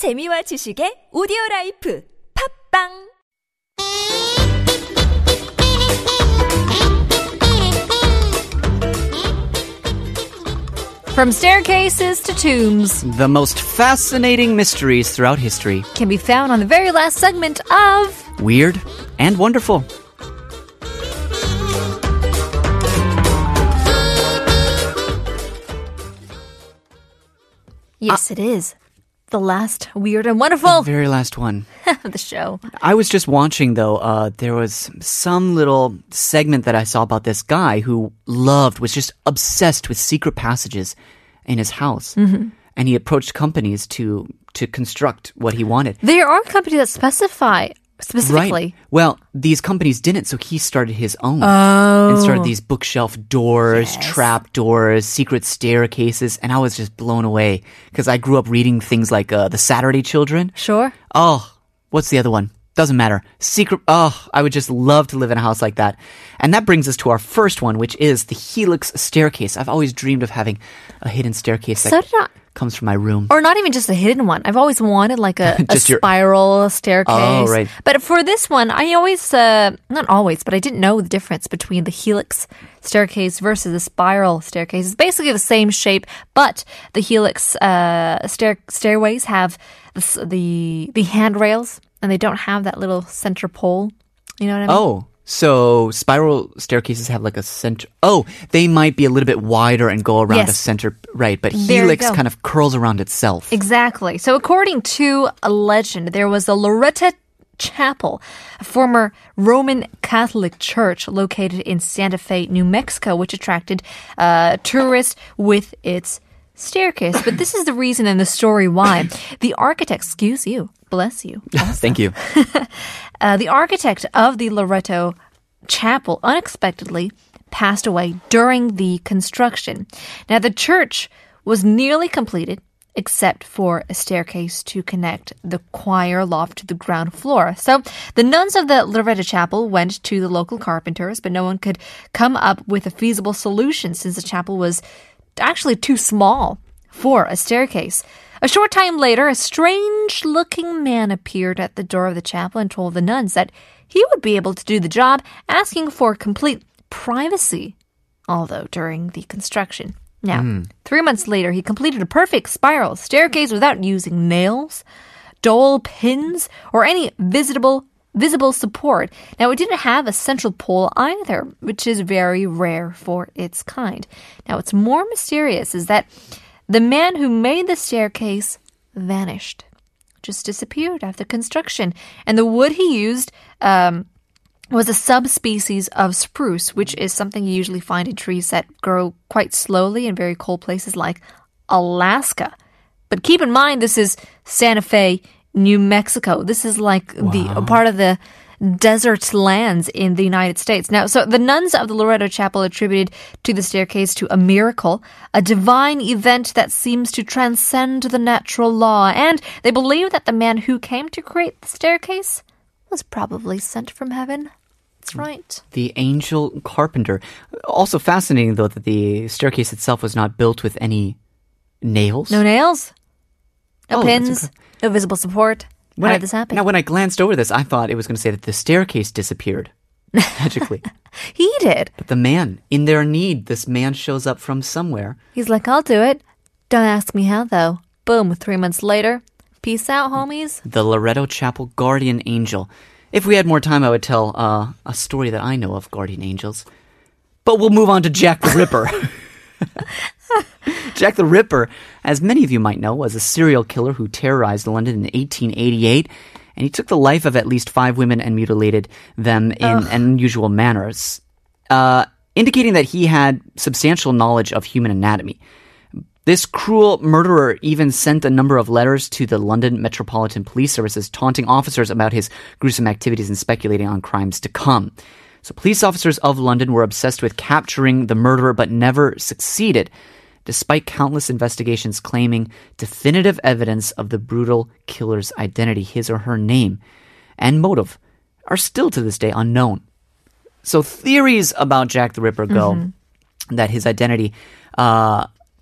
재미와 지식의 오디오 라이프 팝빵! From staircases to tombs, the most fascinating mysteries throughout history can be found on the very last segment of Weird and Wonderful. Yes, it is. The last Weird and Wonderful. The very last one. The show. I was just watching, though. There was some little segment that I saw about this guy who was just obsessed with secret passages in his house. Mm-hmm. And he approached companies to construct what he wanted. There are companies that specifically. Right. Well, these companies didn't, so he started his own. Oh. And started these bookshelf doors, trap doors, secret staircases, and I was just blown away because I grew up reading things like The Saturday Children. Sure. Oh, what's the other one? Doesn't matter. Secret. Oh, I would just love to live in a house like that. And that brings us to our first one, which is the Helix Staircase. I've always dreamed of having a hidden staircase. So did I. Comes from my room. Or not even just a hidden one. I've always wanted like a spiral staircase. Oh, right. But for this one, I always, not always, but I didn't know the difference between the helix staircase versus the spiral staircase. It's basically the same shape, but the helix stairways have the handrails, and they don't have that little center pole. You know what I mean? Oh. So spiral staircases have like a center. Oh, they might be a little bit wider and go around a center. Right. But helix kind of curls around itself. Exactly. So according to a legend, there was a Loretto Chapel, a former Roman Catholic church located in Santa Fe, New Mexico, which attracted tourists with its staircase. But this is the reason and the story why. The architect, excuse you. Bless you. Awesome. Thank you. The architect of the Loretto Chapel unexpectedly passed away during the construction. Now, the church was nearly completed, except for a staircase to connect the choir loft to the ground floor. So the nuns of the Loretto Chapel went to the local carpenters, but no one could come up with a feasible solution since the chapel was actually too small for a staircase. A short time later, a strange-looking man appeared at the door of the chapel and told the nuns that he would be able to do the job, asking for complete privacy, although during the construction. Now, 3 months later, he completed a perfect spiral staircase without using nails, dowel pins, or any visible support. Now, it didn't have a central pole either, which is very rare for its kind. Now, what's more mysterious is that the man who made the staircase vanished, just disappeared after construction. And the wood he used was a subspecies of spruce, which is something you usually find in trees that grow quite slowly in very cold places like Alaska. But keep in mind, this is Santa Fe, New Mexico. This is like the part of the desert lands in the United States. Now, so the nuns of the Loretto Chapel attributed to the staircase to a miracle, a divine event that seems to transcend the natural law, and they believe that the man who came to create the staircase was probably sent from heaven. That's right. The angel carpenter. Also fascinating, though, that the staircase itself was not built with any nails. No nails? No pins? No visible support? How did this happen? Now, when I glanced over this, I thought it was going to say that the staircase disappeared magically. He did. But the man, in their need, this man shows up from somewhere. He's like, I'll do it. Don't ask me how, though. Boom, 3 months later. Peace out, homies. The Loretto Chapel Guardian Angel. If we had more time, I would tell a story that I know of guardian angels. But we'll move on to Jack the Ripper. Jack the Ripper, as many of you might know, was a serial killer who terrorized London in 1888, and he took the life of at least 5 women and mutilated them in unusual manners, indicating that he had substantial knowledge of human anatomy. This cruel murderer even sent a number of letters to the London Metropolitan Police Services, taunting officers about his gruesome activities and speculating on crimes to come. So police officers of London were obsessed with capturing the murderer, but never succeeded, despite countless investigations claiming definitive evidence of the brutal killer's identity. His or her name and motive are still to this day unknown. So theories about Jack the Ripper go that his identity,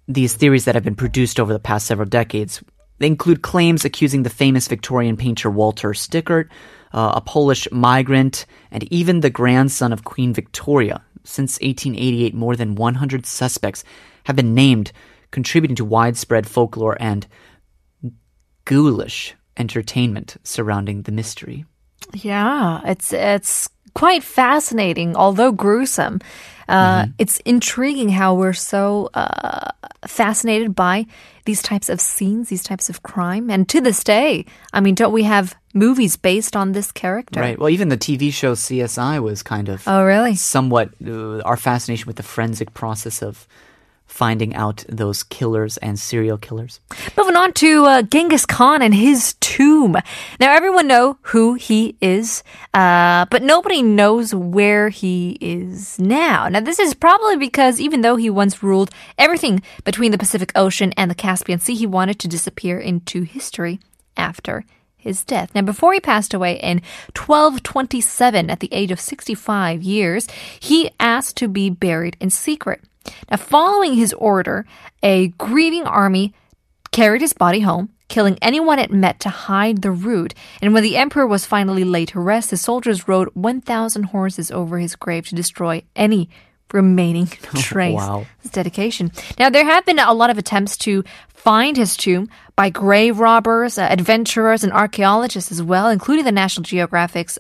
these theories that have been produced over the past several decades They include claims accusing the famous Victorian painter Walter Sickert, a Polish migrant, and even the grandson of Queen Victoria. Since 1888, more than 100 suspects have been named, contributing to widespread folklore and ghoulish entertainment surrounding the mystery. Yeah, it's quite fascinating, although gruesome. It's intriguing how we're so fascinated by these types of scenes, these types of crime. And to this day, I mean, don't we have movies based on this character? Right. Well, even the TV show CSI was kind of... Oh, really? Somewhat our fascination with the forensic process of finding out those killers and serial killers. Moving on to Genghis Khan and his tomb. Now, everyone knows who he is, but nobody knows where he is now. Now, this is probably because even though he once ruled everything between the Pacific Ocean and the Caspian Sea, he wanted to disappear into history after his death. Now, before he passed away in 1227 at the age of 65 years, he asked to be buried in secret. Now, following his order, a grieving army carried his body home, killing anyone it met to hide the root. And when the emperor was finally laid to rest, his soldiers rode 1,000 horses over his grave to destroy any remaining trace. Wow. His dedication. Now, there have been a lot of attempts to find his tomb by grave robbers, adventurers, and archaeologists as well, including the National Geographic's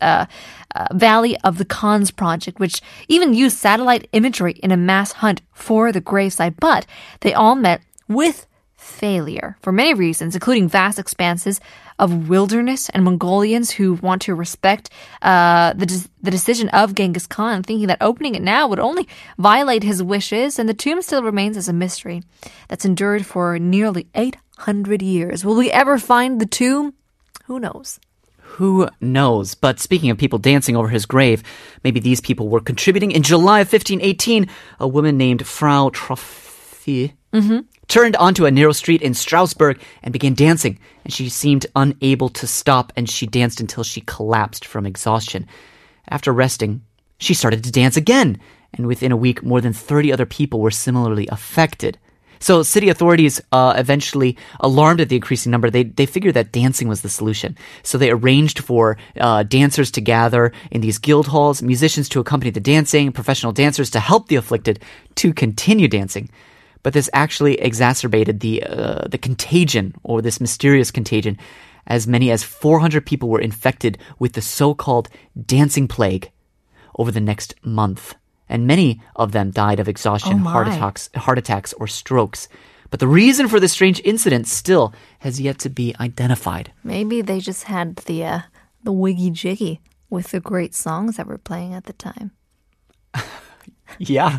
Valley of the Khans project, which even used satellite imagery in a mass hunt for the gravesite. But they all met with failure for many reasons, including vast expanses of wilderness and Mongolians who want to respect the decision of Genghis Khan, thinking that opening it now would only violate his wishes, and the tomb still remains as a mystery that's endured for nearly 800 years. Will we ever find the tomb? Who knows? Who knows? But speaking of people dancing over his grave, maybe these people were contributing. In July of 1518, a woman named Frau Troffi turned onto a narrow street in Strasbourg and began dancing. And she seemed unable to stop, and she danced until she collapsed from exhaustion. After resting, she started to dance again. And within a week, more than 30 other people were similarly affected. So city authorities eventually, alarmed at the increasing number, they figured that dancing was the solution. So they arranged for dancers to gather in these guild halls, musicians to accompany the dancing, professional dancers to help the afflicted to continue dancing. But this actually exacerbated the contagion, or this mysterious contagion. As many as 400 people were infected with the so-called dancing plague over the next month. And many of them died of exhaustion, heart attacks, or strokes. But the reason for this strange incident still has yet to be identified. Maybe they just had the wiggy-jiggy with the great songs that were playing at the time. Yeah.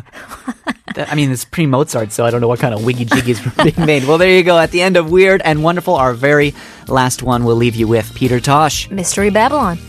I mean, it's pre-Mozart, so I don't know what kind of wiggy-jiggies were being made. Well, there you go. At the end of Weird and Wonderful, our very last one we'll leave you with, Peter Tosh. Mystery Babylon.